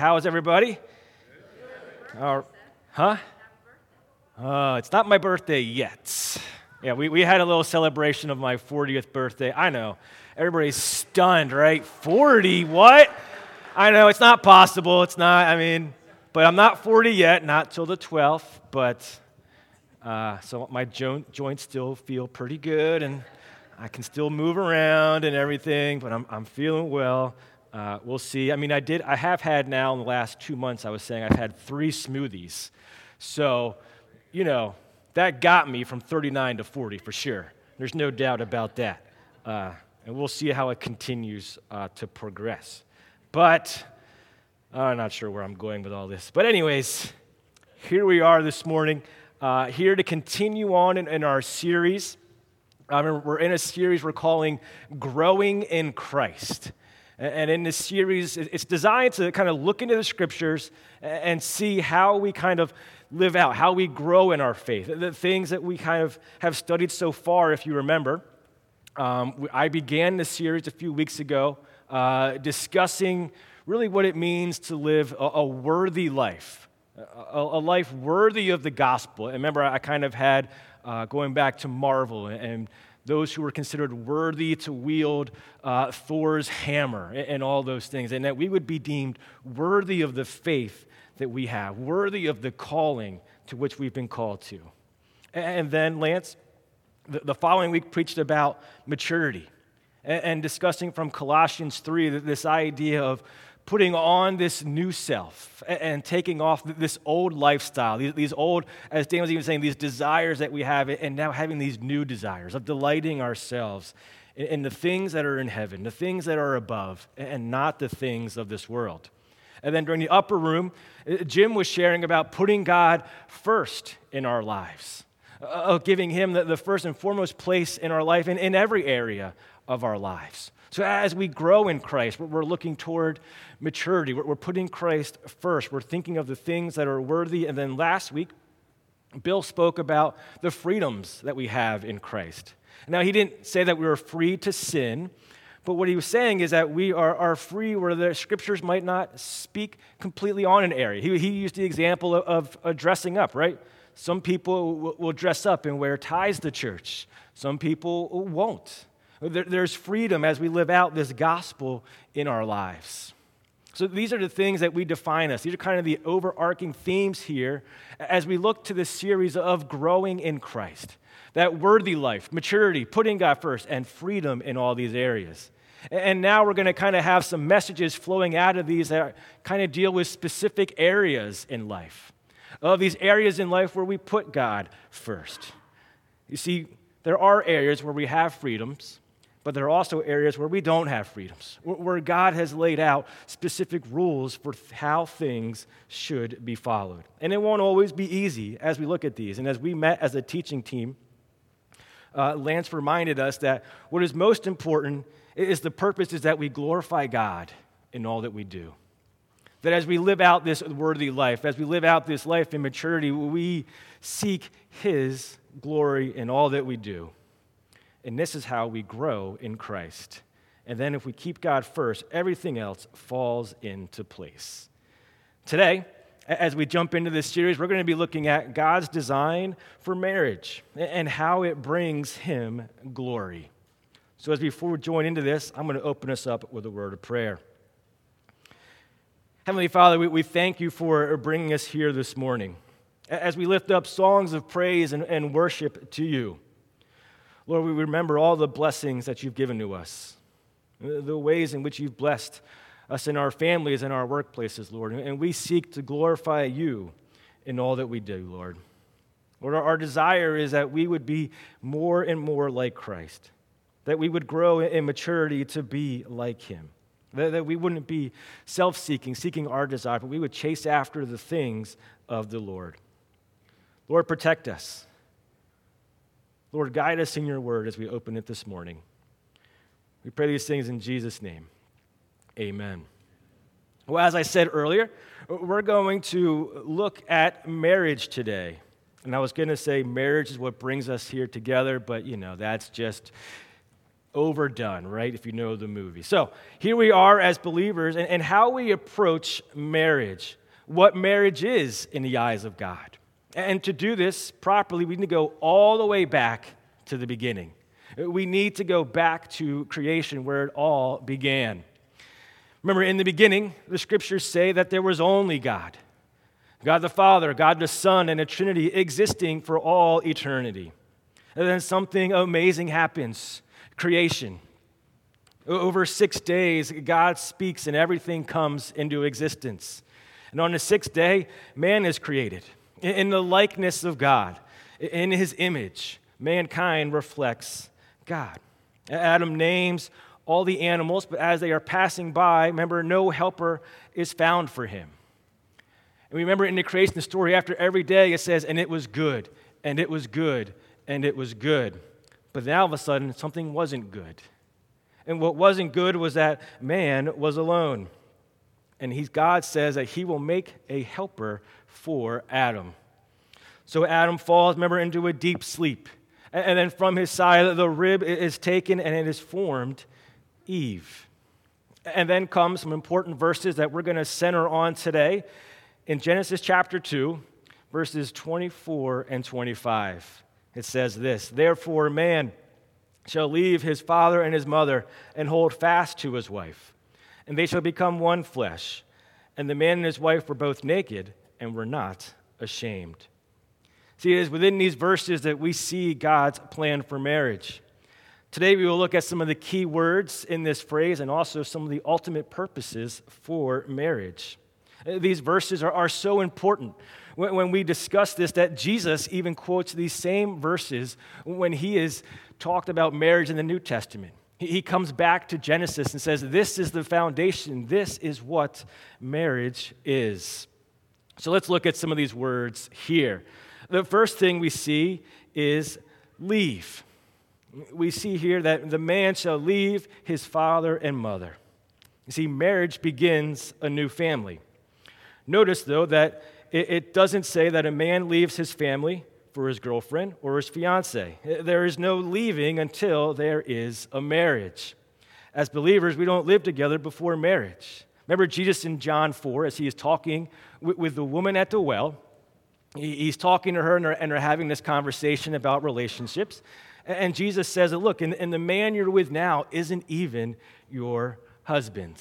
How is everybody? It's not my birthday yet. Yeah, we had a little celebration of my 40th birthday. I know. Everybody's stunned, right? 40? What? I know. It's not possible. It's not. I mean, but I'm not 40 yet, not till the 12th. But so my joints still feel pretty good, and I can still move around and everything, but I'm feeling well. We'll see. I mean, I have had now in the last 2 months, I was saying I've had 3 smoothies. So, you know, that got me from 39 to 40 for sure. There's no doubt about that. And we'll see how it continues to progress. But I'm not sure where I'm going with all this. But anyways, here we are this morning, here to continue on in our series. We're in a series we're calling Growing in Christ. And in this series, it's designed to kind of look into the Scriptures and see how we kind of live out, how we grow in our faith, the things that we kind of have studied so far, if you remember. I began this series a few weeks ago discussing really what it means to live a worthy life, a life worthy of the gospel. And remember, I kind of had, going back to Marvel and those who were considered worthy to wield Thor's hammer and all those things, and that we would be deemed worthy of the faith that we have, worthy of the calling to which we've been called to. And then Lance, the following week, preached about maturity and discussing from Colossians 3 this idea of putting on this new self and taking off this old lifestyle, these old, as Dan was even saying, these desires that we have, and now having these new desires of delighting ourselves in the things that are in heaven, the things that are above, and not the things of this world. And then during the upper room, Jim was sharing about putting God first in our lives, of giving him the first and foremost place in our life and in every area of our lives. So as we grow in Christ, we're looking toward maturity. We're putting Christ first. We're thinking of the things that are worthy. And then last week, Bill spoke about the freedoms that we have in Christ. Now, he didn't say that we were free to sin, but what he was saying is that we are free where the Scriptures might not speak completely on an area. He used the example of dressing up, right? Some people will dress up and wear ties to church. Some people won't. There's freedom as we live out this gospel in our lives. So these are the things that we define us. These are kind of the overarching themes here as we look to this series of growing in Christ, that worthy life, maturity, putting God first, and freedom in all these areas. And now we're going to kind of have some messages flowing out of these that kind of deal with specific areas in life, of these areas in life where we put God first. You see, there are areas where we have freedoms, but there are also areas where we don't have freedoms, where God has laid out specific rules for how things should be followed. And it won't always be easy as we look at these. And as we met as a teaching team, Lance reminded us that what is most important is the purpose is that we glorify God in all that we do. That as we live out this worthy life, as we live out this life in maturity, we seek His glory in all that we do. And this is how we grow in Christ. And then if we keep God first, everything else falls into place. Today, as we jump into this series, we're going to be looking at God's design for marriage and how it brings Him glory. So before we join into this, I'm going to open us up with a word of prayer. Heavenly Father, we thank You for bringing us here this morning as we lift up songs of praise and worship to You. Lord, we remember all the blessings that You've given to us, the ways in which You've blessed us in our families and our workplaces, Lord, and we seek to glorify You in all that we do, Lord. Lord, our desire is that we would be more and more like Christ, that we would grow in maturity to be like Him, that we wouldn't be self-seeking, seeking our desire, but we would chase after the things of the Lord. Lord, protect us. Lord, guide us in Your word as we open it this morning. We pray these things in Jesus' name. Amen. Well, as I said earlier, we're going to look at marriage today. And I was going to say marriage is what brings us here together, but, you know, that's just overdone, right, if you know the movie. So here we are as believers and how we approach marriage, what marriage is in the eyes of God. And to do this properly, we need to go all the way back to the beginning. We need to go back to creation where it all began. Remember, in the beginning, the scriptures say that there was only God. God the Father, God the Son, and the Trinity existing for all eternity. And then something amazing happens, creation. Over 6 days, God speaks and everything comes into existence. And on the sixth day, man is created in the likeness of God. In his image, mankind reflects God. Adam names all the animals, but as they are passing by, remember, no helper is found for him. And we remember in the creation story, after every day, it says, and it was good, and it was good, and it was good. But then all of a sudden, something wasn't good. And what wasn't good was that man was alone. And God says that he will make a helper for Adam. So Adam falls, remember, into a deep sleep. And then from his side, the rib is taken, and it is formed Eve. And then come some important verses that we're going to center on today in Genesis chapter 2, verses 24 and 25. It says this, "Therefore man shall leave his father and his mother and hold fast to his wife, and they shall become one flesh. And the man and his wife were both naked and were not ashamed." See, it is within these verses that we see God's plan for marriage. Today we will look at some of the key words in this phrase and also some of the ultimate purposes for marriage. These verses are so important when we discuss this that Jesus even quotes these same verses when he is talked about marriage in the New Testament. He comes back to Genesis and says, this is the foundation. This is what marriage is. So let's look at some of these words here. The first thing we see is leave. We see here that the man shall leave his father and mother. You see, marriage begins a new family. Notice, though, that it doesn't say that a man leaves his family for his girlfriend or his fiancée. There is no leaving until there is a marriage. As believers, we don't live together before marriage. Remember Jesus in John 4, as he is talking with the woman at the well. He's talking to her, and they're having this conversation about relationships. And Jesus says, look, and the man you're with now isn't even your husband.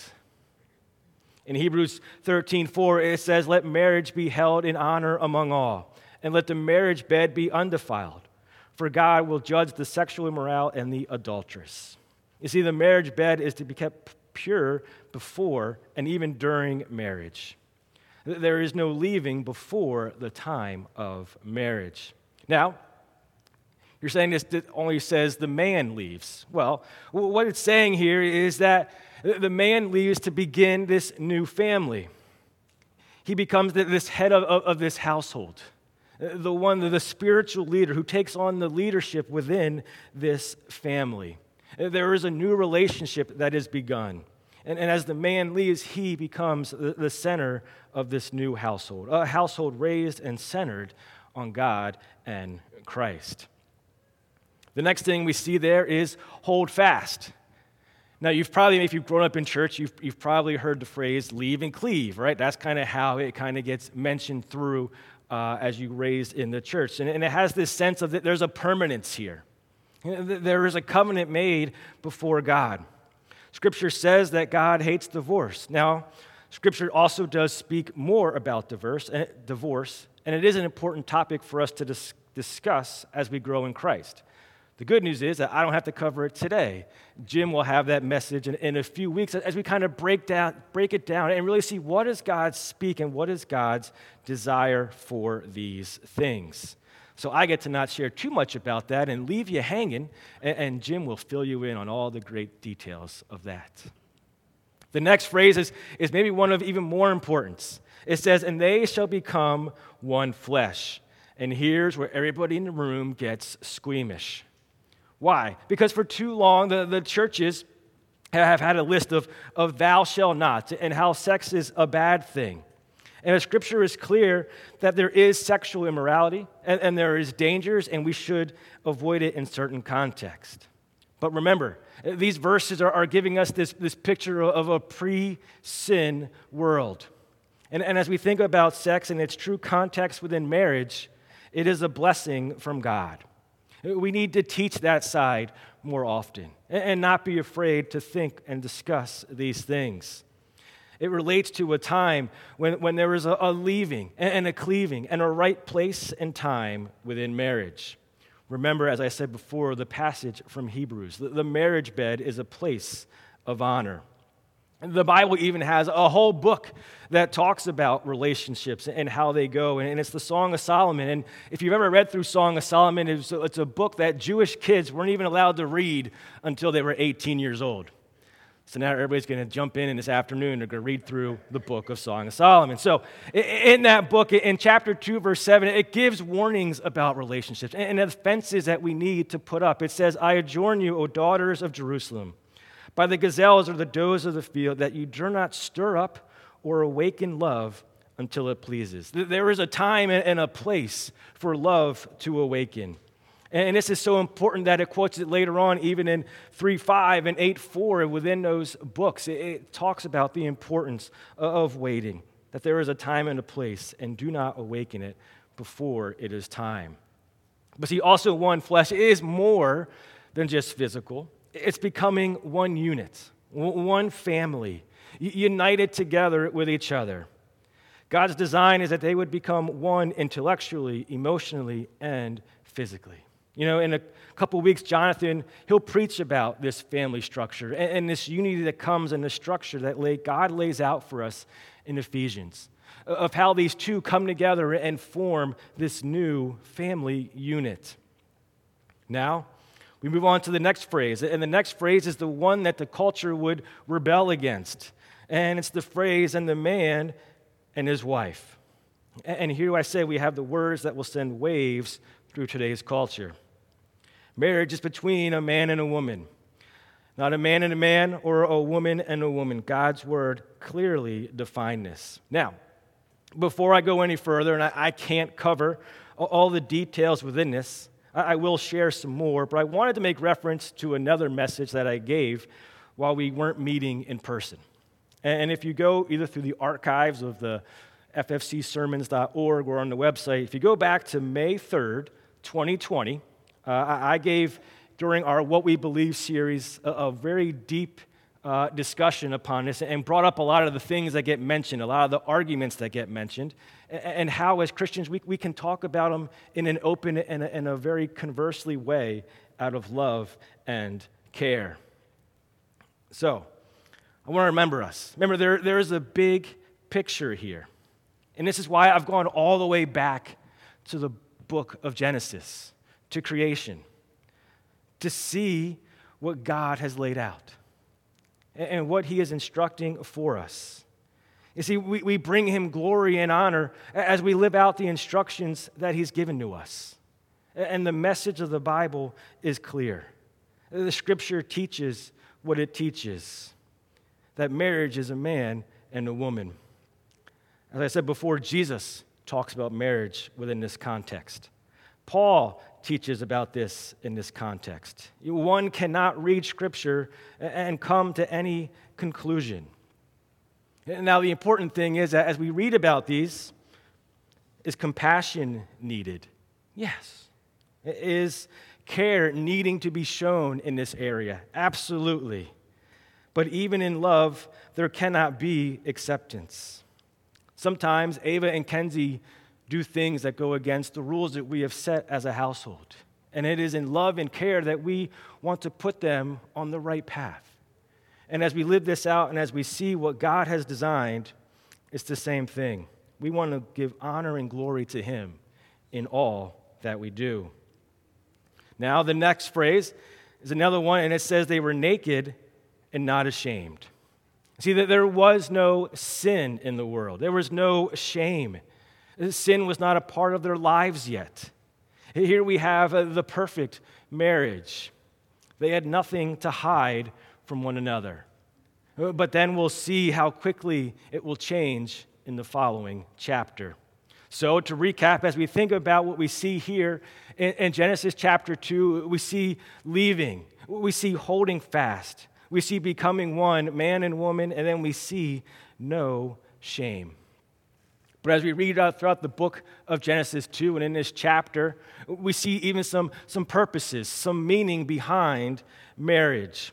In Hebrews 13:4, it says, let marriage be held in honor among all, and let the marriage bed be undefiled, for God will judge the sexual immoral and the adulteress. You see, the marriage bed is to be kept pure before and even during marriage. There is no leaving before the time of marriage. Now, you're saying this only says the man leaves. Well, what it's saying here is that the man leaves to begin this new family. He becomes this head of this household, the one, the spiritual leader who takes on the leadership within this family. There is a new relationship that is begun. And as the man leaves, he becomes the center of this new household, a household raised and centered on God and Christ. The next thing we see there is hold fast. Now, you've probably, if you've grown up in church, you've probably heard the phrase leave and cleave, right? That's kind of how it kind of gets mentioned through as you raised in the church. And it has this sense of that there's a permanence here. There is a covenant made before God. Scripture says that God hates divorce. Now, Scripture also does speak more about divorce, and it is an important topic for us to discuss as we grow in Christ. The good news is that I don't have to cover it today. Jim will have that message in a few weeks as we kind of break it down and really see what does God speak and what is God's desire for these things. So I get to not share too much about that and leave you hanging, and Jim will fill you in on all the great details of that. The next phrase is maybe one of even more importance. It says, and they shall become one flesh. And here's where everybody in the room gets squeamish. Why? Because for too long, the churches have had a list of thou shall not and how sex is a bad thing. And the scripture is clear that there is sexual immorality and there is dangers, and we should avoid it in certain contexts. But remember, these verses are giving us this picture of a pre-sin world. And as we think about sex and its true context within marriage, it is a blessing from God. We need to teach that side more often and not be afraid to think and discuss these things. It relates to a time when there is a leaving and a cleaving and a right place and time within marriage. Remember, as I said before, the passage from Hebrews. The marriage bed is a place of honor. The Bible even has a whole book that talks about relationships and how they go, and it's the Song of Solomon. And if you've ever read through Song of Solomon, it's a book that Jewish kids weren't even allowed to read until they were 18 years old. So now everybody's going to jump in this afternoon and go read through the book of Song of Solomon. So in that book, in chapter 2, verse 7, it gives warnings about relationships and offenses that we need to put up. It says, "I adjourn you, O daughters of Jerusalem, by the gazelles or the does of the field, that you dare not stir up or awaken love until it pleases." There is a time and a place for love to awaken. And this is so important that it quotes it later on, even in 3:5 and 8:4, and within those books. It talks about the importance of waiting, that there is a time and a place, and do not awaken it before it is time. But see, also one flesh is more than just physical. It's becoming one unit, one family, united together with each other. God's design is that they would become one intellectually, emotionally, and physically. You know, in a couple weeks, Jonathan, he'll preach about this family structure and this unity that comes in the structure that God lays out for us in Ephesians, of how these two come together and form this new family unit. Now, we move on to the next phrase, and the next phrase is the one that the culture would rebel against, and it's the phrase, "and the man and his wife." And here I say we have the words that will send waves through today's culture. Marriage is between a man and a woman, not a man and a man or a woman and a woman. God's word clearly defines this. Now, before I go any further, and I can't cover all the details within this, I will share some more, but I wanted to make reference to another message that I gave while we weren't meeting in person. And if you go either through the archives of the FFCsermons.org or on the website, if you go back to May 3rd, 2020, I gave, during our What We Believe series, a very deep discussion upon this and brought up a lot of the things that get mentioned, a lot of the arguments that get mentioned, and how as Christians we can talk about them in an open and a very conversely way out of love and care. So, I want to remember us. Remember, there is a big picture here. And this is why I've gone all the way back to the book of Genesis, to creation, to see what God has laid out and what he is instructing for us. You see, we bring him glory and honor as we live out the instructions that he's given to us. And the message of the Bible is clear. The scripture teaches what it teaches, that marriage is a man and a woman. As I said before, Jesus talks about marriage within this context. Paul teaches about this in this context. One cannot read Scripture and come to any conclusion. Now, the important thing is that as we read about these, is compassion needed? Yes. Is care needing to be shown in this area? Absolutely. But even in love, there cannot be acceptance. Sometimes Ava and Kenzie do things that go against the rules that we have set as a household. And it is in love and care that we want to put them on the right path. And as we live this out and as we see what God has designed, it's the same thing. We want to give honor and glory to him in all that we do. Now, the next phrase is another one, and it says they were naked and not ashamed. See, that there was no sin in the world. There was no shame. Sin was not a part of their lives yet. Here we have the perfect marriage. They had nothing to hide from one another. But then we'll see how quickly it will change in the following chapter. So to recap, as we think about what we see here in Genesis chapter 2, we see leaving. We see holding fast. We see becoming one, man and woman, and then we see no shame. But as we read throughout the book of Genesis 2 and in this chapter, we see even some purposes, some meaning behind marriage.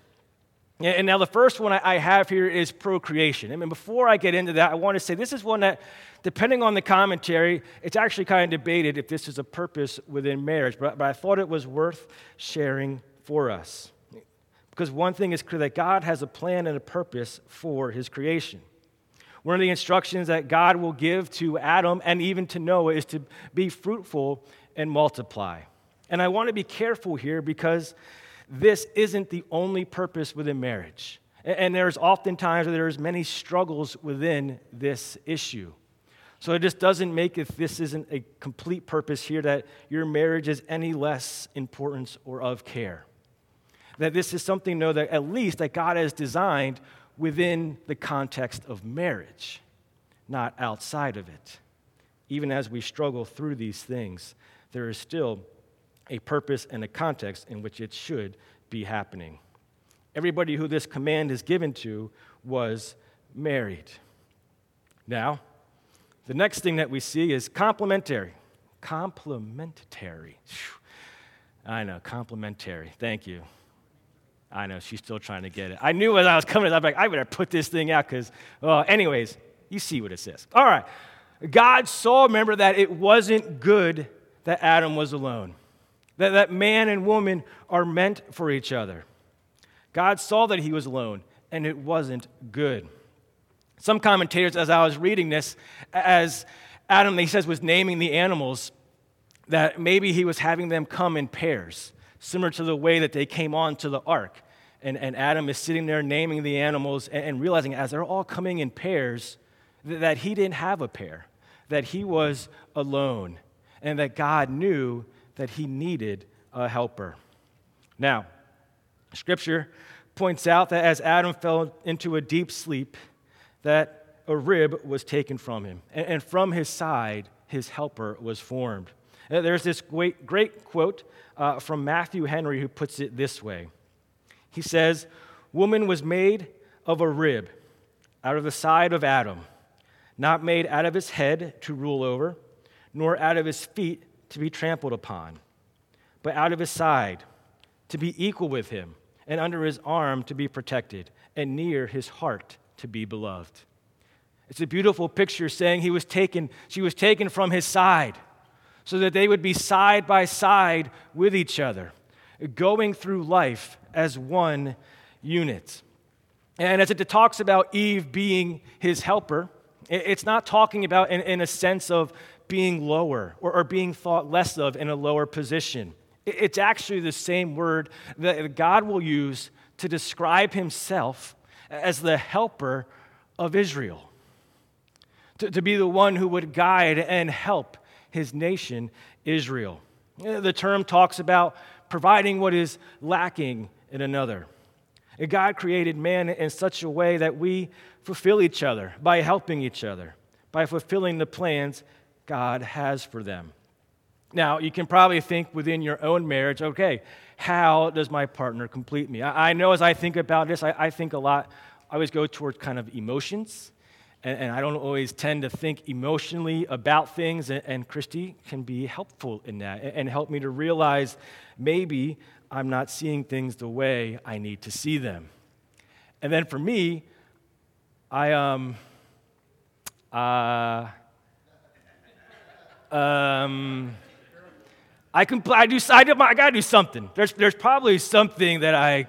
And now the first one I have here is procreation. I mean, before I get into that, I want to say this is one that, depending on the commentary, it's actually kind of debated if this is a purpose within marriage, but I thought it was worth sharing for us. Because one thing is clear, that God has a plan and a purpose for his creation. One of the instructions that God will give to Adam and even to Noah is to be fruitful and multiply. And I want to be careful here because this isn't the only purpose within marriage. And there's oftentimes, there's many struggles within this issue. So it just doesn't make it, this isn't a complete purpose here, that your marriage is any less importance or of care. That this is something, though, that at least that God has designed within the context of marriage, not outside of it. Even as we struggle through these things, there is still a purpose and a context in which it should be happening. Everybody who this command is given to was married. Now, the next thing that we see is complementary. Complementary. I know, complementary. Thank you. I know, she's still trying to get it. I knew as I was coming, I was like, I better put this thing out because, anyways, you see what it says. All right. God saw, remember, that it wasn't good that Adam was alone. That man and woman are meant for each other. God saw that he was alone, and it wasn't good. Some commentators, as I was reading this, as Adam, he says, was naming the animals, that maybe he was having them come in pairs, similar to the way that they came onto the ark. And Adam is sitting there naming the animals and realizing as they're all coming in pairs that he didn't have a pair, that he was alone, and that God knew that he needed a helper. Now, Scripture points out that as Adam fell into a deep sleep, that a rib was taken from him, and from his side, his helper was formed. There's this great quote from Matthew Henry who puts it this way. He says, "Woman was made of a rib out of the side of Adam, not made out of his head to rule over, nor out of his feet to be trampled upon, but out of his side to be equal with him, and under his arm to be protected, and near his heart to be beloved." It's a beautiful picture saying she was taken from his side, so that they would be side by side with each other, going through life as one unit. And as it talks about Eve being his helper, it's not talking about in a sense of being lower or being thought less of in a lower position. It's actually the same word that God will use to describe himself as the helper of Israel, to be the one who would guide and help his nation, Israel. The term talks about providing what is lacking in another. And God created man in such a way that we fulfill each other by helping each other, by fulfilling the plans God has for them. Now, you can probably think within your own marriage, okay, how does my partner complete me? I know as I think about this, I think a lot, I always go towards kind of emotions. And I don't always tend to think emotionally about things, and Christy can be helpful in that and help me to realize maybe I'm not seeing things the way I need to see them. And then for me, I gotta do something. There's probably something that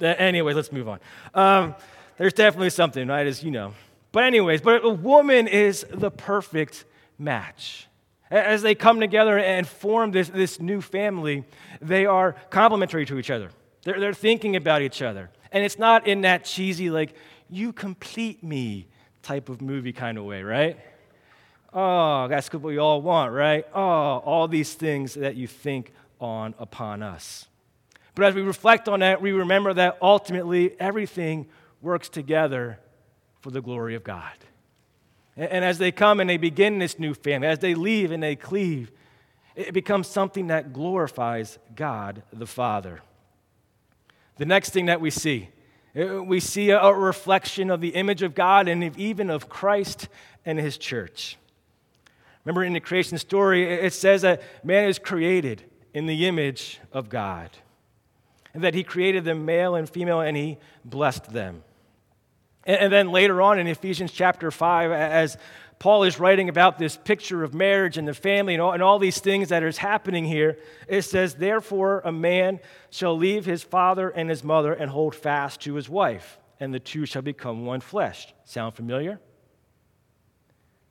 anyway, let's move on. There's definitely something, right, as you know. But a woman is the perfect match. As they come together and form this new family, they are complementary to each other. They're thinking about each other. And it's not in that cheesy, like, you complete me type of movie kind of way, right? Oh, that's what we all want, right? Oh, all these things that you think on upon us. But as we reflect on that, we remember that ultimately everything works together for the glory of God. And as they come and they begin this new family, as they leave and they cleave, it becomes something that glorifies God the Father. The next thing that we see a reflection of the image of God and even of Christ and his church. Remember in the creation story, it says that man is created in the image of God, and that he created them male and female, and he blessed them. And then later on in Ephesians chapter 5, as Paul is writing about this picture of marriage and the family and all these things that is happening here, it says, "Therefore a man shall leave his father and his mother and hold fast to his wife, and the two shall become one flesh." Sound familiar?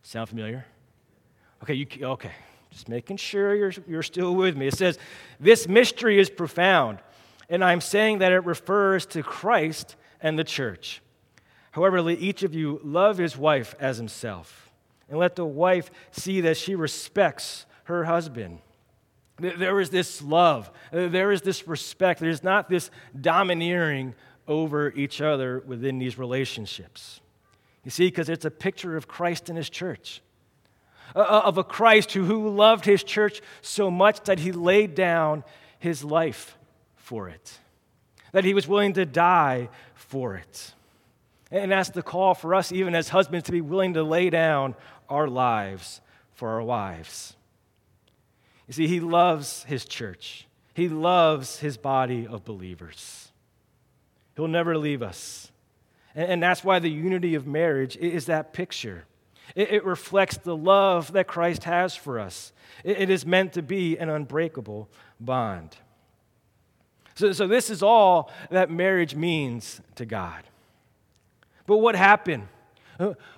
Sound familiar? Okay, okay. Just making sure you're still with me. It says, "This mystery is profound, and I'm saying that it refers to Christ and the church. However, let each of you love his wife as himself, and let the wife see that she respects her husband." There is this love. There is this respect. There's not this domineering over each other within these relationships. You see, because it's a picture of Christ and his church, of a Christ who loved his church so much that he laid down his life for it, that he was willing to die for it. And that's the call for us, even as husbands, to be willing to lay down our lives for our wives. You see, he loves his church. He loves his body of believers. He'll never leave us. And that's why the unity of marriage is that picture. It reflects the love that Christ has for us. It is meant to be an unbreakable bond. So this is all that marriage means to God. But what happened?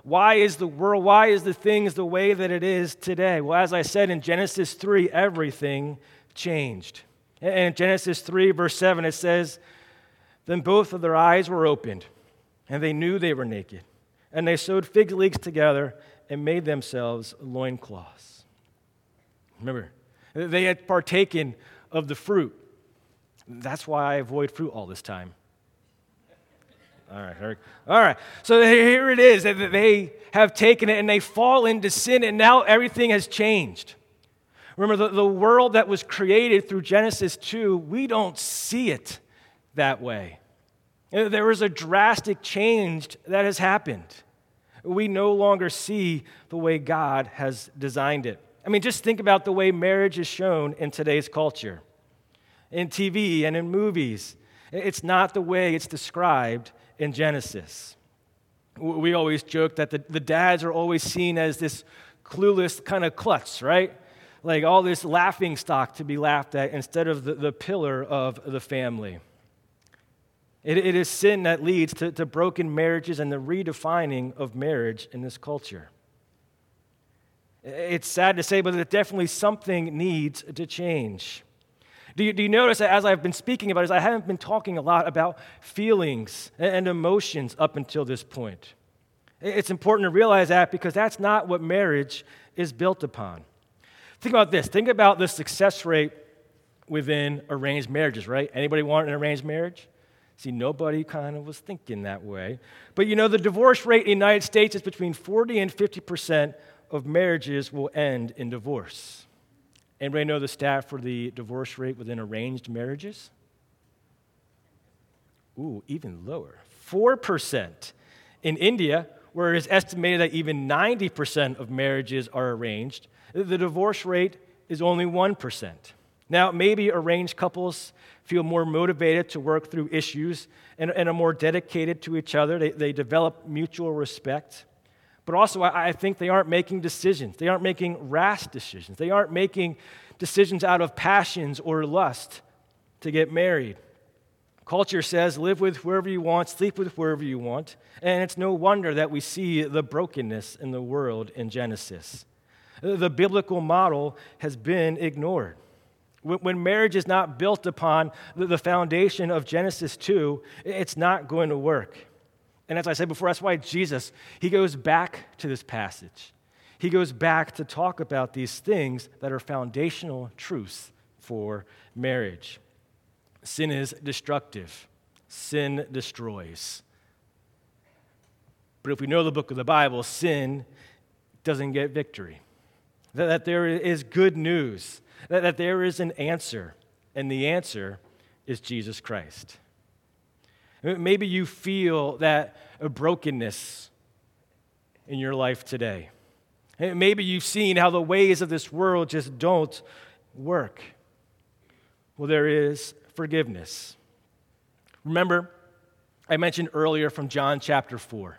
Why is the world, why is the things the way that it is today? Well, as I said in Genesis 3, everything changed. And in Genesis 3, verse 7, it says, "Then both of their eyes were opened, and they knew they were naked. And they sewed fig leaves together and made themselves loincloths." Remember, they had partaken of the fruit. That's why I avoid fruit all this time. All right. So here it is. They have taken it and they fall into sin, and now everything has changed. Remember, the world that was created through Genesis 2, we don't see it that way. There is a drastic change that has happened. We no longer see the way God has designed it. I mean, just think about the way marriage is shown in today's culture, in TV and in movies. It's not the way it's described in Genesis. We always joke that the dads are always seen as this clueless kind of klutz, right? Like all this laughing stock to be laughed at instead of the pillar of the family. It is sin that leads to broken marriages and the redefining of marriage in this culture. It's sad to say, but definitely something needs to change. Do you notice that as I've been speaking about this, I haven't been talking a lot about feelings and emotions up until this point. It's important to realize that because that's not what marriage is built upon. Think about this. Think about the success rate within arranged marriages, right? Anybody want an arranged marriage? See, nobody kind of was thinking that way. But you know, the divorce rate in the United States is between 40 and 50% of marriages will end in divorce. Anybody know the stat for the divorce rate within arranged marriages? Ooh, even lower. 4%. In India, where it is estimated that even 90% of marriages are arranged, the divorce rate is only 1%. Now, maybe arranged couples feel more motivated to work through issues and are more dedicated to each other. They develop mutual respect. But also, I think they aren't making decisions. They aren't making rash decisions. They aren't making decisions out of passions or lust to get married. Culture says live with whoever you want, sleep with whoever you want. And it's no wonder that we see the brokenness in the world in Genesis. The biblical model has been ignored. When marriage is not built upon the foundation of Genesis 2, it's not going to work. And as I said before, that's why Jesus, he goes back to this passage. He goes back to talk about these things that are foundational truths for marriage. Sin is destructive. Sin destroys. But if we know the book of the Bible, sin doesn't get victory. That there is good news. That there is an answer, and the answer is Jesus Christ. Maybe you feel that brokenness in your life today. Maybe you've seen how the ways of this world just don't work. Well, there is forgiveness. Remember, I mentioned earlier from John chapter 4,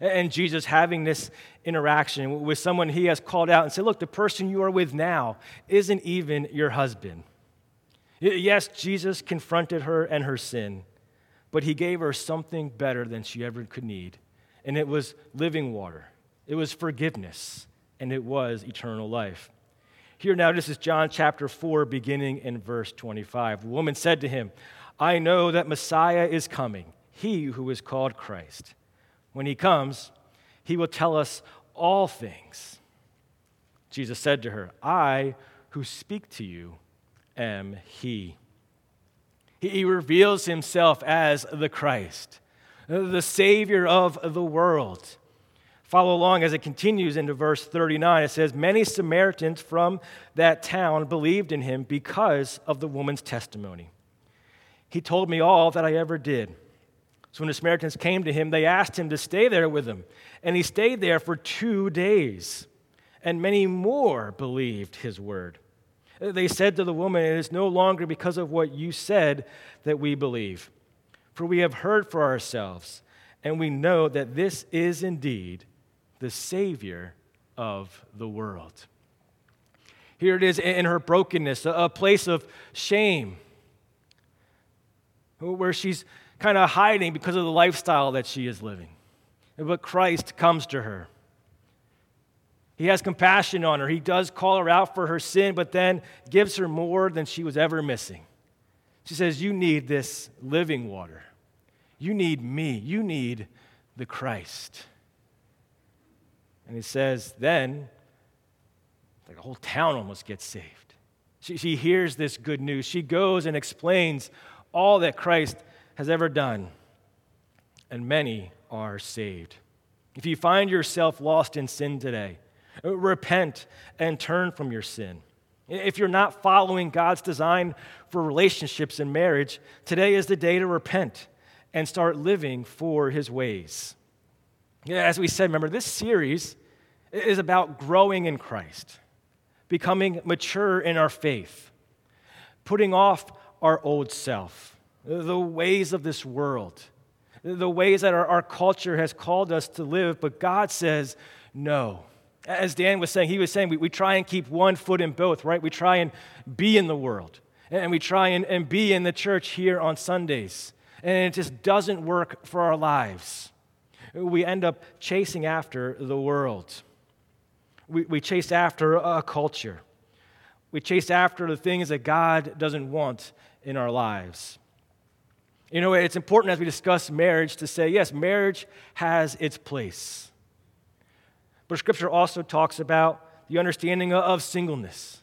and Jesus having this interaction with someone he has called out and said, look, the person you are with now isn't even your husband. Yes, Jesus confronted her and her sin, but he gave her something better than she ever could need, and it was living water. It was forgiveness, and it was eternal life. Here now, this is John chapter 4, beginning in verse 25. The woman said to him, I know that Messiah is coming, he who is called Christ. When he comes, he will tell us all things. Jesus said to her, I who speak to you am he. He reveals himself as the Christ, the Savior of the world. Follow along as it continues into verse 39. It says, many Samaritans from that town believed in him because of the woman's testimony. He told me all that I ever did. So when the Samaritans came to him, they asked him to stay there with them. And he stayed there for 2 days. And many more believed his word. They said to the woman, it is no longer because of what you said that we believe. For we have heard for ourselves, and we know that this is indeed the Savior of the world. Here it is in her brokenness, a place of shame, where she's kind of hiding because of the lifestyle that she is living. But Christ comes to her. He has compassion on her. He does call her out for her sin, but then gives her more than she was ever missing. She says, you need this living water. You need me. You need the Christ. And he says, then, like, a whole town almost gets saved. She hears this good news. She goes and explains all that Christ has ever done, and many are saved. If you find yourself lost in sin today, repent and turn from your sin. If you're not following God's design for relationships and marriage, today is the day to repent and start living for his ways. As we said, remember, this series is about growing in Christ, becoming mature in our faith, putting off our old self, the ways of this world, the ways that our culture has called us to live, but God says no. As Dan was saying, he was saying we try and keep one foot in both, right? We try and be in the world, and we try and be in the church here on Sundays, and it just doesn't work for our lives. We end up chasing after the world. We chase after a culture. We chase after the things that God doesn't want in our lives. You know, it's important as we discuss marriage to say, yes, marriage has its place. But Scripture also talks about the understanding of singleness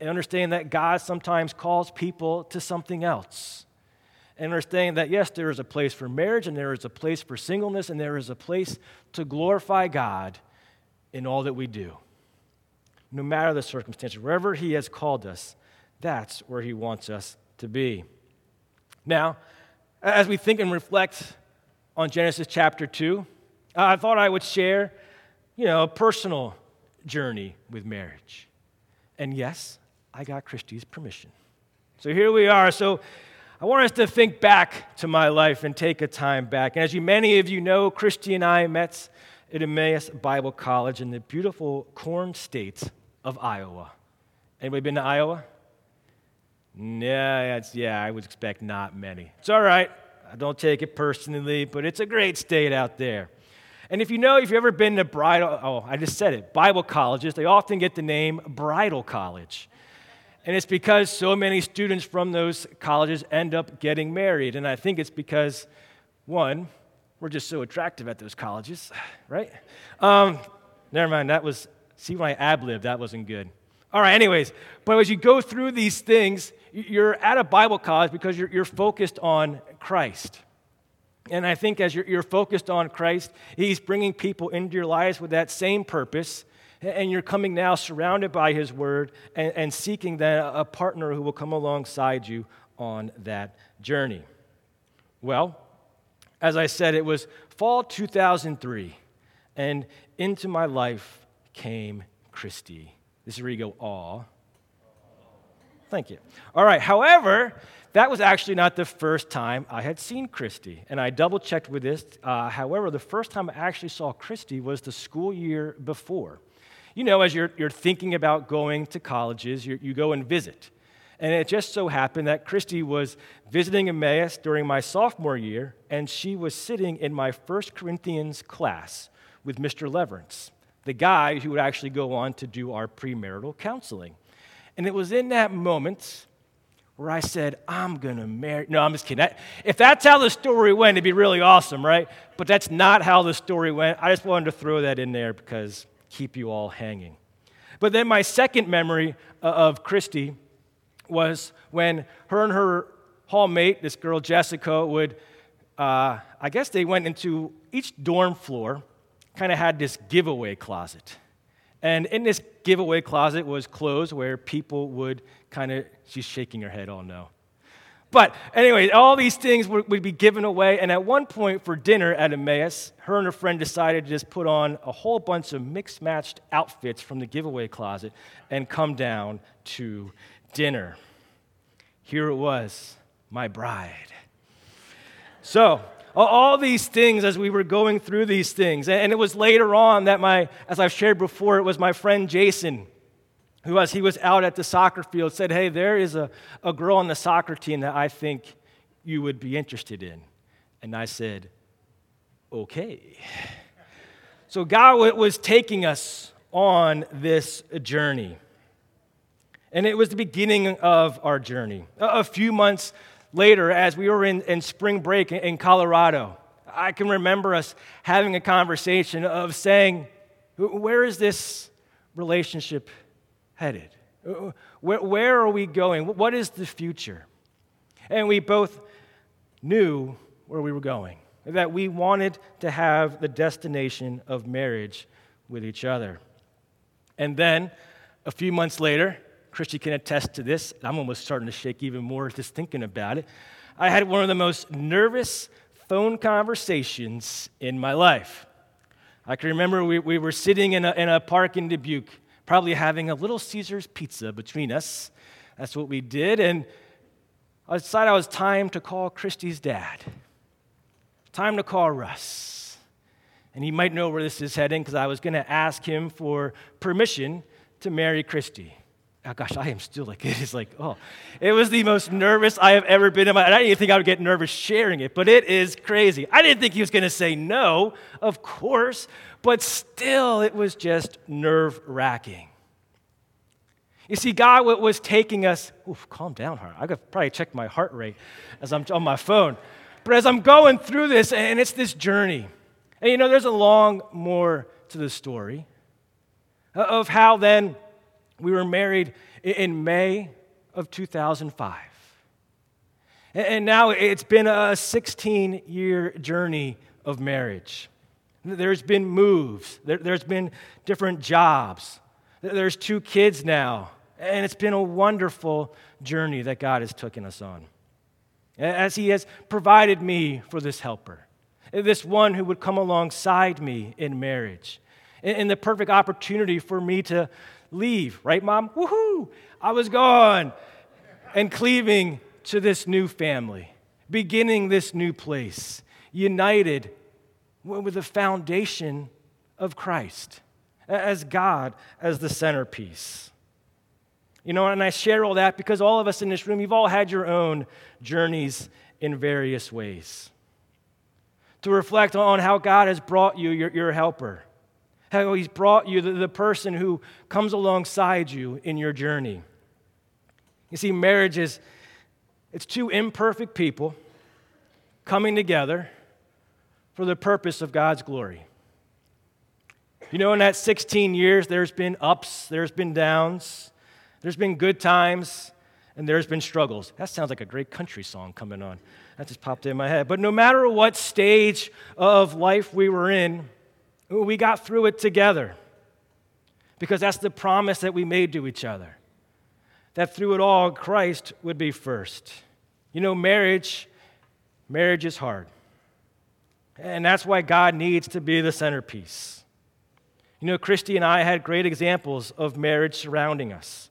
and understanding that God sometimes calls people to something else. And understanding that, yes, there is a place for marriage and there is a place for singleness and there is a place to glorify God in all that we do. No matter the circumstances, wherever he has called us, that's where he wants us to be. Now, as we think and reflect on Genesis chapter 2, I thought I would share, a personal journey with marriage. And yes, I got Christy's permission. So here we are. So I want us to think back to my life and take a time back. And as many of you know, Christy and I met at Emmaus Bible College in the beautiful corn state of Iowa. Anybody been to Iowa? Yeah, I would expect not many. It's all right. I don't take it personally, but it's a great state out there. And if you've ever been to Bible colleges, they often get the name Bridal College. And it's because so many students from those colleges end up getting married. And I think it's because, one, we're just so attractive at those colleges, right? Never mind, see when I ad-libbed, that wasn't good. All right, anyways, but as you go through these things, you're at a Bible college because you're focused on Christ. And I think as you're focused on Christ, he's bringing people into your lives with that same purpose. And you're coming now surrounded by his word and seeking then a partner who will come alongside you on that journey. Well, As I said, it was fall 2003, and into my life came Christy. This is where you go, aw. Thank you. All right, however, that was actually not the first time I had seen Christy, and I double-checked with this. However, the first time I actually saw Christy was the school year before. You know, as you're thinking about going to colleges, you go and visit. And it just so happened that Christy was visiting Emmaus during my sophomore year, and she was sitting in my First Corinthians class with Mr. Leverance, the guy who would actually go on to do our premarital counseling. And it was in that moment where I said, I'm going to marry. No, I'm just kidding. If that's how the story went, it'd be really awesome, right? But that's not how the story went. I just wanted to throw that in there because keep you all hanging. But then my second memory of Christy was when her and her hallmate, this girl Jessica, would, I guess they went into each dorm floor, kind of had this giveaway closet. And in this giveaway closet was clothes where people would kind of, she's shaking her head, oh no. But anyway, all these things would be given away, and at one point for dinner at Emmaus, her and her friend decided to just put on a whole bunch of mixed-matched outfits from the giveaway closet and come down to dinner. Here it was, my bride. So, all these things as we were going through these things, and it was later on that as I've shared before, it was my friend Jason, who as he was out at the soccer field said, hey, there is a girl on the soccer team that I think you would be interested in. And I said, okay. So God was taking us on this journey. And it was the beginning of our journey. A few months later, as we were in spring break in Colorado, I can remember us having a conversation of saying, where is this relationship headed? Where are we going? What is the future? And we both knew where we were going, that we wanted to have the destination of marriage with each other. And then, a few months later, Christy can attest to this. I'm almost starting to shake even more just thinking about it. I had one of the most nervous phone conversations in my life. I can remember we were sitting in a park in Dubuque, probably having a Little Caesar's pizza between us. That's what we did. And I decided it was time to call Christy's dad. Time to call Russ. And he might know where this is heading because I was going to ask him for permission to marry Christy. Oh gosh, I am still like, it is like, oh. It was the most nervous I have ever been in my life. I didn't even think I would get nervous sharing it, but it is crazy. I didn't think he was going to say no, of course. But still, it was just nerve-wracking. You see, God was taking us, oof, calm down, heart. I could probably check my heart rate as I'm on my phone. But as I'm going through this, and it's this journey, and you know, there's a long more to the story of how then we were married in May of 2005. And now it's been a 16-year journey of marriage. There's been moves. There's been different jobs. There's 2 kids now. And it's been a wonderful journey that God has taken us on, as he has provided me for this helper, this one who would come alongside me in marriage, and the perfect opportunity for me to leave, right, Mom? Woohoo! I was gone and cleaving to this new family, beginning this new place, united with the foundation of Christ, as God, as the centerpiece. You know, and I share all that because all of us in this room, you've all had your own journeys in various ways. To reflect on how God has brought you, your helper, how he's brought you the person who comes alongside you in your journey. You see, marriage is, it's 2 imperfect people coming together for the purpose of God's glory. You know, in that 16 years, there's been ups, there's been downs, there's been good times, and there's been struggles. That sounds like a great country song coming on. That just popped in my head. But no matter what stage of life we were in, we got through it together because that's the promise that we made to each other, that through it all, Christ would be first. You know, marriage is hard. And that's why God needs to be the centerpiece. You know, Christy and I had great examples of marriage surrounding us.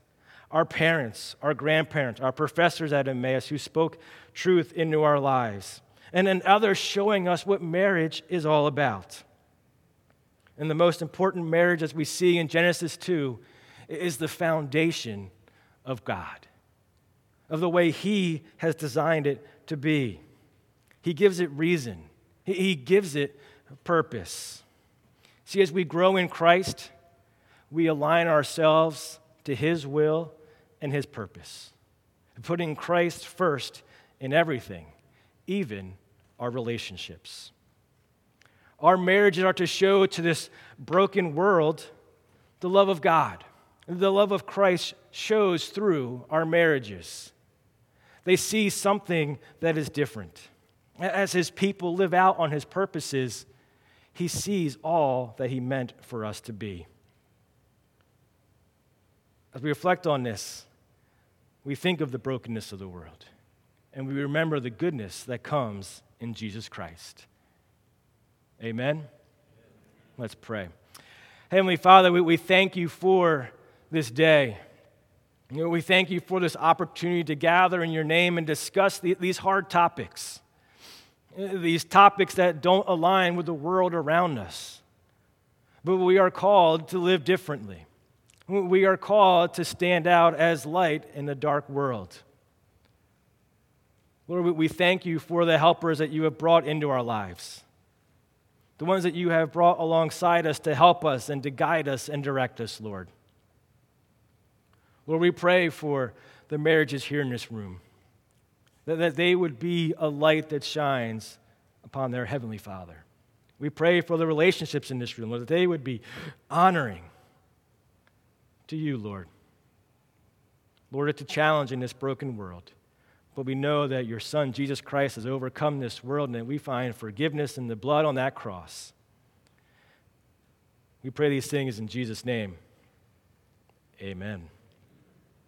Our parents, our grandparents, our professors at Emmaus who spoke truth into our lives. And then others showing us what marriage is all about. And the most important marriage, as we see in Genesis 2, is the foundation of God, of the way He has designed it to be. He gives it reason. He gives it purpose. See, as we grow in Christ, we align ourselves to His will and His purpose, putting Christ first in everything, even our relationships. Our marriages are to show to this broken world the love of God. The love of Christ shows through our marriages. They see something that is different. As His people live out on His purposes, He sees all that He meant for us to be. As we reflect on this, we think of the brokenness of the world, and we remember the goodness that comes in Jesus Christ. Amen? Let's pray. Heavenly Father, we thank You for this day. You know, we thank You for this opportunity to gather in Your name and discuss these hard topics, these topics that don't align with the world around us. But we are called to live differently. We are called to stand out as light in the dark world. Lord, we thank You for the helpers that You have brought into our lives, the ones that You have brought alongside us to help us and to guide us and direct us, Lord. Lord, we pray for the marriages here in this room, that they would be a light that shines upon their Heavenly Father. We pray for the relationships in this room, Lord, that they would be honoring to You, Lord. Lord, it's a challenge in this broken world, but we know that Your Son, Jesus Christ, has overcome this world, and that we find forgiveness in the blood on that cross. We pray these things in Jesus' name. Amen.